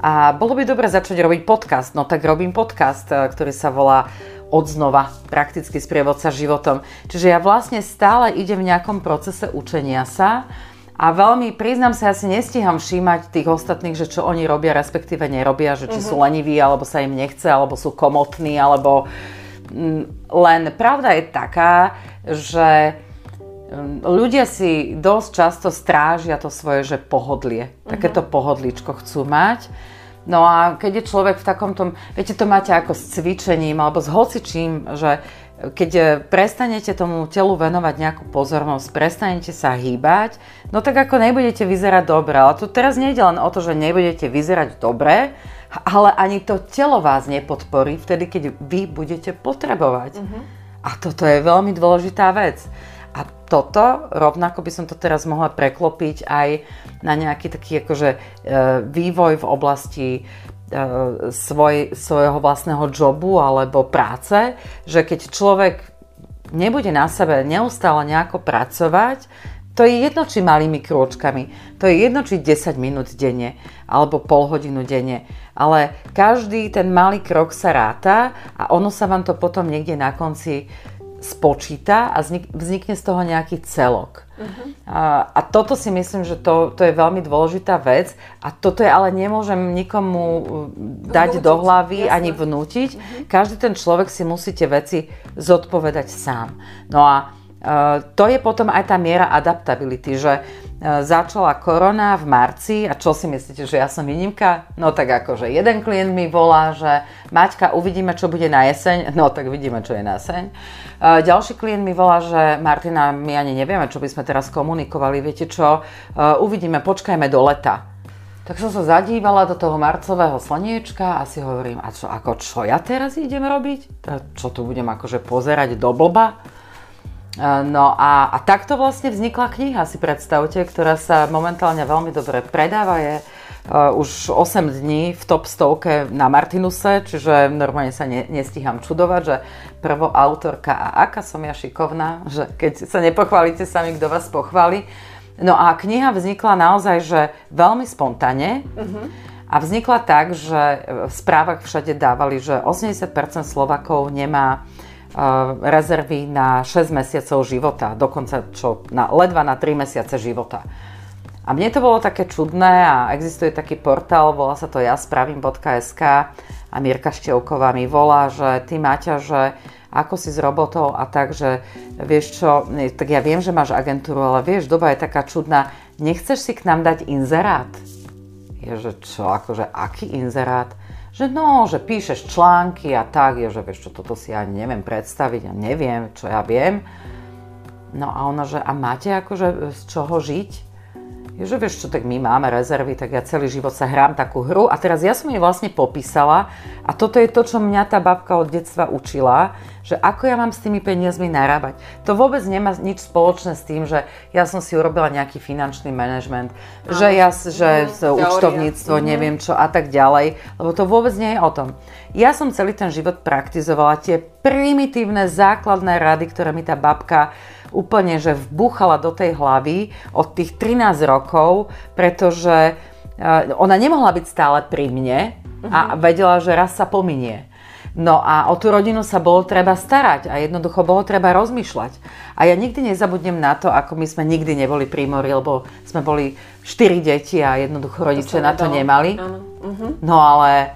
A bolo by dobre začať robiť podcast. No tak robím podcast, ktorý sa volá Odznova, prakticky sprievodca životom. Čiže ja vlastne stále idem v nejakom procese učenia sa A veľmi, priznám sa, ja si nestíham všímať tých ostatných, že čo oni robia, respektíve nerobia, že či sú leniví, alebo sa im nechce, alebo sú komotní, alebo... Len pravda je taká, že ľudia si dosť často strážia to svoje, že pohodlie. Takéto pohodličko chcú mať. No a keď je človek v takomto, viete, to máte ako s cvičením alebo s hocičím, že keď prestanete tomu telu venovať nejakú pozornosť, prestanete sa hýbať, no tak ako nebudete vyzerať dobre. Ale tu teraz nejde len o to, že nebudete vyzerať dobre, ale ani to telo vás nepodporí vtedy, keď vy budete potrebovať. A toto je veľmi dôležitá vec. A toto, rovnako by som to teraz mohla preklopiť aj na nejaký taký akože vývoj v oblasti svojho vlastného jobu alebo práce, že keď človek nebude na sebe neustále nejako pracovať, to je jedno, či malými krôčkami, to je jedno, či 10 minút denne alebo pol hodinu denne, ale každý ten malý krok sa ráta a ono sa vám to potom niekde na konci spočíta a vznikne z toho nejaký celok. A toto si myslím, že to je veľmi dôležitá vec a toto je, ale nemôžem nikomu dať do hlavy, jasne, ani vnútiť. Každý ten človek si musí tie veci zodpovedať sám. No a to je potom aj tá miera adaptability, že začala korona v marci a čo si myslíte, že ja som výnimka? No tak akože jeden klient mi volá, že Maťka, uvidíme, čo bude na jeseň. No tak vidíme, čo je na jeseň. Ďalší klient mi volá, že Martina, my ani nevieme, čo by sme teraz komunikovali, viete čo, uvidíme, počkajme do leta. Tak som sa zadívala do toho marcového slniečka a si hovorím, a čo ja teraz idem robiť? Čo tu budem akože pozerať do blba? No a takto vlastne vznikla kniha, si predstavte, ktorá sa momentálne veľmi dobre predáva, je už 8 dní v top 100 na Martinuse, čiže normálne sa nestíham čudovať, že prvoautorka a aká som ja šikovná, že keď sa nepochválite sami, kto vás pochváli. No a kniha vznikla naozaj, že veľmi spontánne. A vznikla tak, že v správach všade dávali, že 80% Slovákov nemá rezervy na 6 mesiacov života, dokonca ledva na 3 mesiace života. A mne to bolo také čudné a existuje taký portál, volá sa to jaspravim.sk a Mirka Štečková mi volá, že ty Maťa, že ako si s robotou a tak, že vieš čo, tak ja viem, že máš agentúru, ale vieš, doba je taká čudná, nechceš si k nám dať inzerát? Ježe čo, akože aký inzerát? Že no, že píšeš články a tak, že vieš čo, toto si ja neviem predstaviť, ja neviem, čo ja viem. No a ona, že a máte akože z čoho žiť? Že vieš čo, tak my máme rezervy, tak ja celý život sa hrám takú hru a teraz ja som jej vlastne popísala a toto je to, čo mňa tá babka od detstva učila, že ako ja mám s tými peniazmi narábať. To vôbec nemá nič spoločné s tým, že ja som si urobila nejaký finančný manažment, účtovníctvo, neviem čo a tak ďalej, lebo to vôbec nie je o tom. Ja som celý ten život praktizovala tie primitívne základné rady, ktoré mi tá babka úplne, že vbúchala do tej hlavy od tých 13 rokov, pretože ona nemohla byť stále pri mne a vedela, že raz sa pominie. No a o tú rodinu sa bolo treba starať a jednoducho bolo treba rozmýšľať. A ja nikdy nezabudnem na to, ako my sme nikdy neboli pri mori, lebo sme boli 4 deti a jednoducho rodičia na to nemali. No ale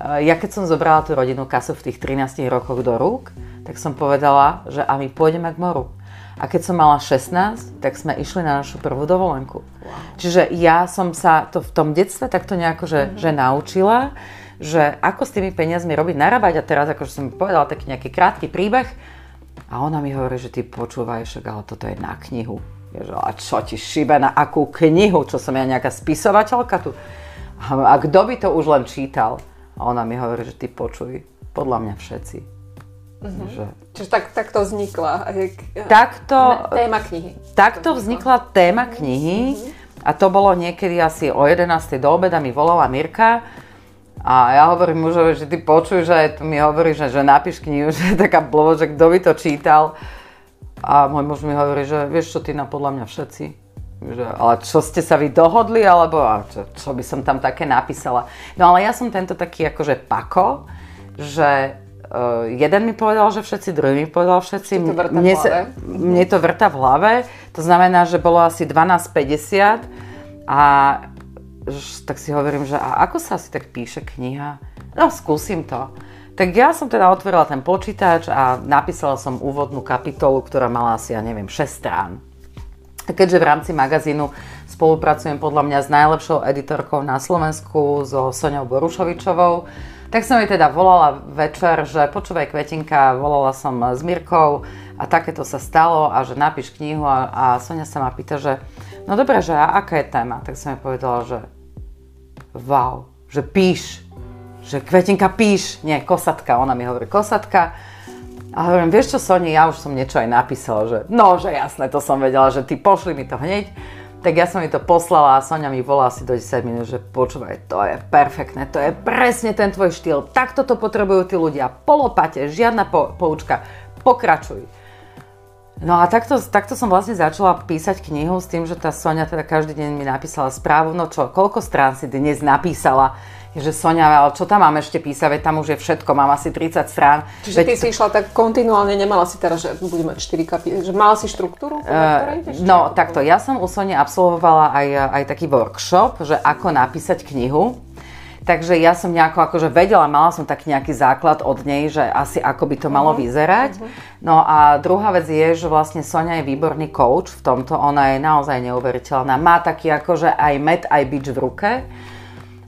ja keď som zobrala tú rodinnú kasu v tých 13 rokoch do rúk, tak som povedala, že a my pôjdeme k moru. A keď som mala 16, tak sme išli na našu prvú dovolenku. Čiže ja som sa to v tom detstve takto nejako že naučila, že ako s tými peniazmi robiť, narábať. A teraz, akože som povedala, taký nejaký krátky príbeh. A ona mi hovorí, že ty počúvaj, však, ale toto je na knihu. Ježo, a čo ti šibe, na akú knihu? Čo som ja nejaká spisovateľka tu? A kto by to už len čítal? A ona mi hovorí, že ty počuj, podľa mňa všetci. Že... Čiže takto vznikla téma knihy. Takto vznikla téma knihy a to bolo niekedy asi o 11:00 do obeda, mi volala Mirka a ja hovorím mužovi, že ty počuj, že mi hovorí, že napíš knihu, že je taká blbo, že kto by to čítal. A môj muž mi hovorí, že vieš čo, ty na podľa mňa všetci. Že, ale čo ste sa vy dohodli, alebo čo by som tam také napísala. No ale ja som tento taký akože pako, že jeden mi povedal, že všetci, druhý mi povedal všetci. Mne to vrta v hlave. To znamená, že bolo asi 12:50 a tak si hovorím, že a ako sa asi tak píše kniha? No, skúsim to. Tak ja som teda otvorila ten počítač a napísala som úvodnú kapitolu, ktorá mala asi, ja neviem, 6 strán. A keďže v rámci magazínu spolupracujem podľa mňa s najlepšou editorkou na Slovensku, so Soňou Borušovičovou, tak som jej teda volala večer, že počúvaj Kvetinka, volala som s Mirkou a takéto sa stalo a že napíš knihu a Soňa sa ma pýta, že no dobré, že a aká je téma? Tak som jej povedala, že wow, že píš, že Kvetinka píš, nie, Kosatka, ona mi hovorí Kosatka. A hovorím, vieš čo Soni, ja už som niečo aj napísala, že no, že jasné, to som vedela, že ty pošli mi to hneď. Tak ja som jej to poslala a Soňa mi volala asi do 10 minút, že počúvaj, to je perfektné, to je presne ten tvoj štýl, takto to potrebujú tí ľudia, polopate, žiadna poučka, pokračuj. No a takto som vlastne začala písať knihu s tým, že tá Soňa teda každý deň mi napísala správu, no čo, koľko strán si dnes napísala, že Soňa, ale čo tam mám ešte písať, veď tam už je všetko, mám asi 30 strán. Čiže ty si išla tak kontinuálne, nemala si teraz, že budeme mať 4 kapitoly, že mala si štruktúru? No takto, ja som u Soňe absolvovala aj taký workshop, že ako napísať knihu. Takže ja som nejako akože vedela, mala som tak nejaký základ od nej, že asi ako by to malo vyzerať. No a druhá vec je, že vlastne Soňa je výborný coach v tomto, ona je naozaj neuveriteľná. Má taký akože aj med, aj bič v ruke.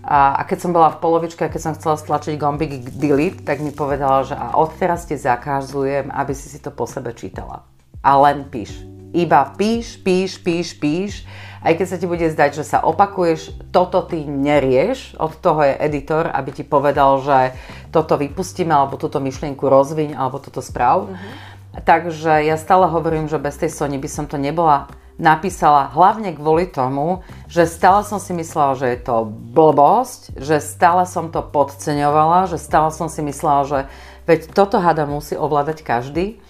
A keď som bola v polovičke, keď som chcela stlačiť gombík delete, tak mi povedala, že a odteraz ti zakazujem, aby si to po sebe čítala. A len píš. Iba píš, píš, píš, píš. Aj keď sa ti bude zdať, že sa opakuješ, toto ty nerieš. Od toho je editor, aby ti povedal, že toto vypustíme, alebo túto myšlienku rozviň, alebo toto správ. Takže ja stále hovorím, že bez tej Sony by som to nebola napísala hlavne kvôli tomu, že stále som si myslela, že je to blbosť, že stále som to podceňovala, že stále som si myslela, že veď toto hada musí ovládať každý.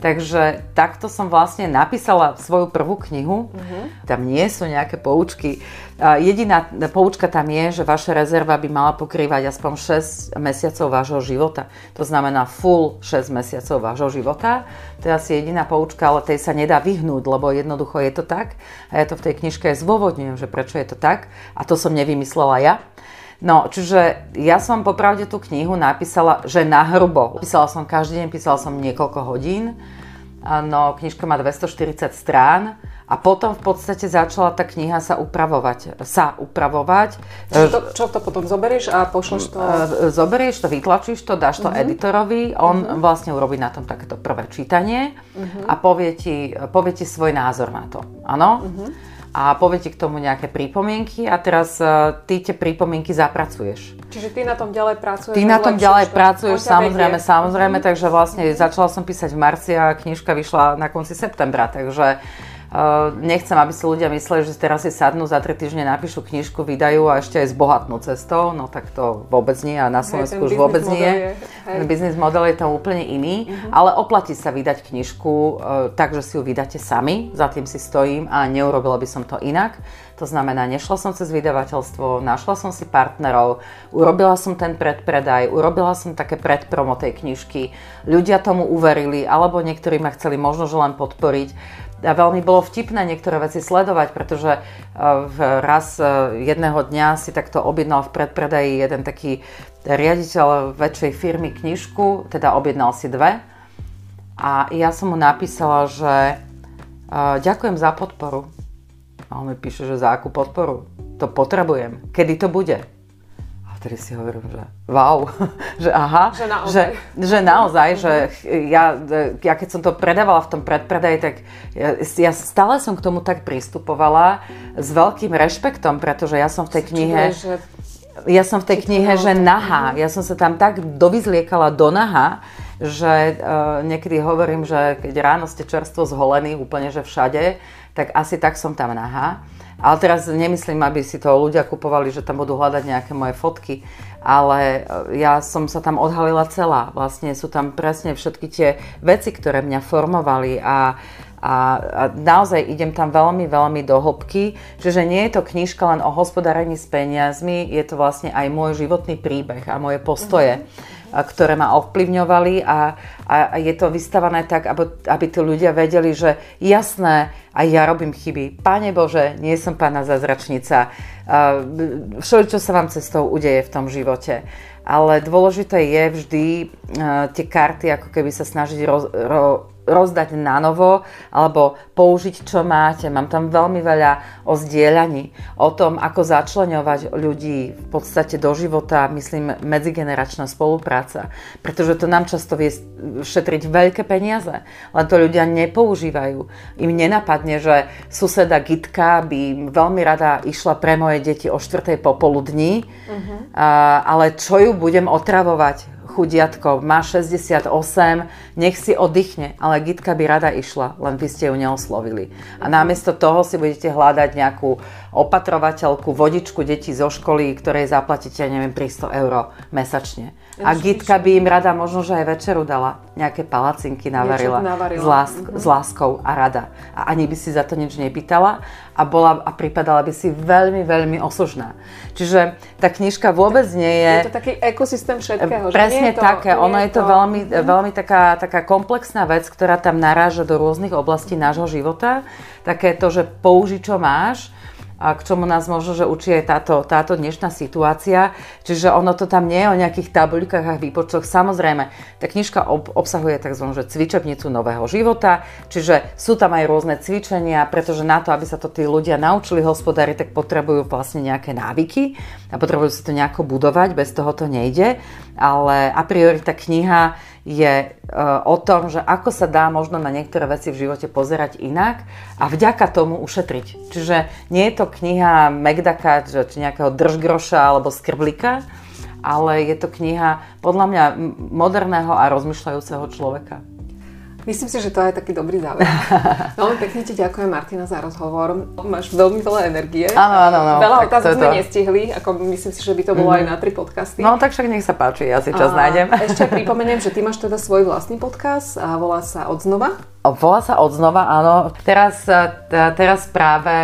Takže takto som vlastne napísala svoju prvú knihu. Tam nie sú nejaké poučky. Jediná poučka tam je, že vaša rezerva by mala pokrývať aspoň 6 mesiacov vášho života. To znamená full 6 mesiacov vášho života. To je asi jediná poučka, ale tej sa nedá vyhnúť, lebo jednoducho je to tak. A ja to v tej knižke zdôvodňujem, že prečo je to tak. A to som nevymyslela ja. No, čiže ja som popravde tú knihu napísala, že nahrubo. Písala som každý deň, písala som niekoľko hodín. No, knižka má 240 strán. A potom v podstate začala tá kniha sa upravovať. Čo to potom zoberieš a pošleš to? Zoberieš to, vytlačíš to, dáš to editorovi. On vlastne urobí na tom takéto prvé čítanie a povie ti svoj názor na to. Áno? A povie ti k tomu nejaké pripomienky a teraz ty tie pripomienky zapracuješ. Čiže ty na tom ďalej pracuješ? Ty na tom ďalej pracuješ, samozrejme, takže vlastne začala som písať v marci a knižka vyšla na konci septembra, takže nechcem, aby si ľudia mysleli, že teraz si sadnú, za 3 týždne napíšu knižku, vydajú a ešte aj zbohatnú cestou, no tak to vôbec nie a na Slovensku už vôbec nie. Ten biznis model je tam úplne iný, ale oplatí sa vydať knižku, takže si ju vydáte sami, za tým si stojím a neurobila by som to inak. To znamená, nešla som cez vydavateľstvo, našla som si partnerov, urobila som ten predpredaj, urobila som také predpromo tej knižky. Ľudia tomu uverili, alebo niektorí ma chceli možno že len podporiť. A veľmi bolo vtipné niektoré veci sledovať, pretože raz jedného dňa si takto objednal v predpredaji jeden taký riaditeľ väčšej firmy knižku, teda objednal si dve. A ja som mu napísala, že ďakujem za podporu. A on mi píše, že za akú podporu? To potrebujem. Kedy to bude? A vtedy si hovorím, že wow, že aha. Že naozaj, ja keď som to predávala v tom predpredaji, tak ja stále som k tomu tak pristupovala s veľkým rešpektom, pretože ja som v tej knihe... Ja som v tej knihe, že nahá. Ja som sa tam tak dovyzliekala do nahá, že niekedy hovorím, že keď ráno ste čerstvo zholení úplne, že všade, tak asi tak som tam nahá. Ale teraz nemyslím, aby si to ľudia kupovali, že tam budú hľadať nejaké moje fotky, ale ja som sa tam odhalila celá. Vlastne sú tam presne všetky tie veci, ktoré mňa formovali a naozaj idem tam veľmi, veľmi do hĺbky. Čiže nie je to knižka len o hospodárení s peniazmi, je to vlastne aj môj životný príbeh a moje postoje. ktoré ma ovplyvňovali a je to vystavané tak, aby tí ľudia vedeli, že jasné, aj ja robím chyby. Pane Bože, nie som pána zázračnica. Všetko, čo sa vám cestou udeje v tom živote. Ale dôležité je vždy tie karty ako keby sa snažiť rozdať na novo alebo použiť, čo máte. Mám tam veľmi veľa o zdieľaní, o tom, ako začleňovať ľudí v podstate do života, myslím, medzigeneračná spolupráca. Pretože to nám často vie šetriť veľké peniaze, len to ľudia nepoužívajú. Im nenapadne, že suseda Gitka by veľmi rada išla pre moje deti o 4:00 popoludní, ale čo ju budem otravovať? Chudiatko, má 68, nech si oddychne, ale Gitka by rada išla, len vy ste ju neoslovili. A namiesto toho si budete hľadať nejakú opatrovateľku, vodičku detí zo školy, ktorej zaplatíte, neviem, 300 € mesačne. A Gitka by im rada možno, že aj večeru dala, nejaké palacinky navarila. S láskou a rada. A ani by si za to nič nepýtala a pripadala by si veľmi, veľmi osožná. Čiže tá knižka vôbec nie je... Je to taký ekosystém všetkého. Presne také. Ono je to veľmi, veľmi taká komplexná vec, ktorá tam naráža do rôznych oblastí nášho života. Také to, že použi, čo máš, a k čomu nás možno, že učí aj táto dnešná situácia. Čiže ono to tam nie je o nejakých tabuľkách a výpočtoch. Samozrejme, tá knižka obsahuje tzv. Cvičebnicu nového života, čiže sú tam aj rôzne cvičenia, pretože na to, aby sa to tí ľudia naučili hospodáriť, tak potrebujú vlastne nejaké návyky a potrebujú si to nejako budovať, bez toho to nejde. Ale a priori tá kniha je o tom, že ako sa dá možno na niektoré veci v živote pozerať inak a vďaka tomu ušetriť. Čiže nie je to kniha Megdaka, či nejakého držgroša alebo skrblika, ale je to kniha podľa mňa moderného a rozmýšľajúceho človeka. Myslím si, že to je taký dobrý záver. Veľmi pekne ti ďakujem, Martina, za rozhovor. Máš veľmi veľa energie. Áno. Veľa otázok sme nestihli. Myslím si, že by to bolo aj na 3 podcasty. No tak však nech sa páči, ja si čas nájdem. Ešte pripomeniem, že ty máš teda svoj vlastný podcast a volá sa Odznova. Volá sa Odznova, áno. Teraz práve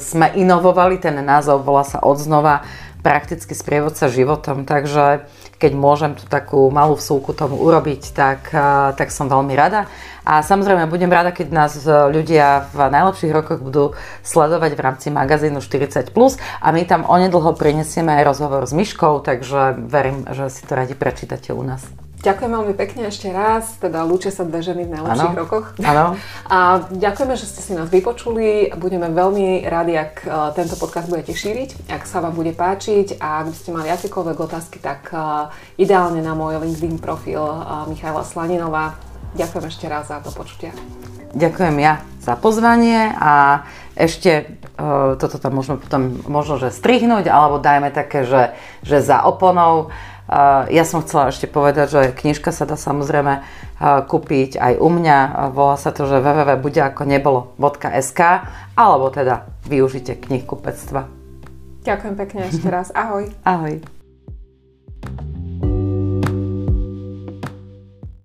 sme inovovali ten názov, volá sa Odznova, prakticky sprievodca životom, takže keď môžem tu takú malú vsúku tomu urobiť, tak som veľmi rada. A samozrejme budem rada, keď nás ľudia v najlepších rokoch budú sledovať v rámci magazínu 40+, a my tam onedlho prinesieme aj rozhovor s Miškou, takže verím, že si to radi prečítate u nás. Ďakujem veľmi pekne ešte raz, teda lúčia sa dve ženy v najlepších rokoch. Áno. A ďakujeme, že ste si nás vypočuli. Budeme veľmi radi, ak tento podcast budete šíriť, ak sa vám bude páčiť, a ak by ste mali akékoľvek otázky, tak ideálne na môj LinkedIn profil Michaela Slaninová. Ďakujem ešte raz za to počutia. Ďakujem ja za pozvanie a ešte toto tam môžeme potom možno, že strihnúť, alebo dajme také, že za oponou. Ja som chcela ešte povedať, že knižka sa dá samozrejme kúpiť aj u mňa. Volá sa to, že www.budiako-nebolo.sk, alebo teda využite knihkupectva. Ďakujem pekne ešte raz. Ahoj. Ahoj.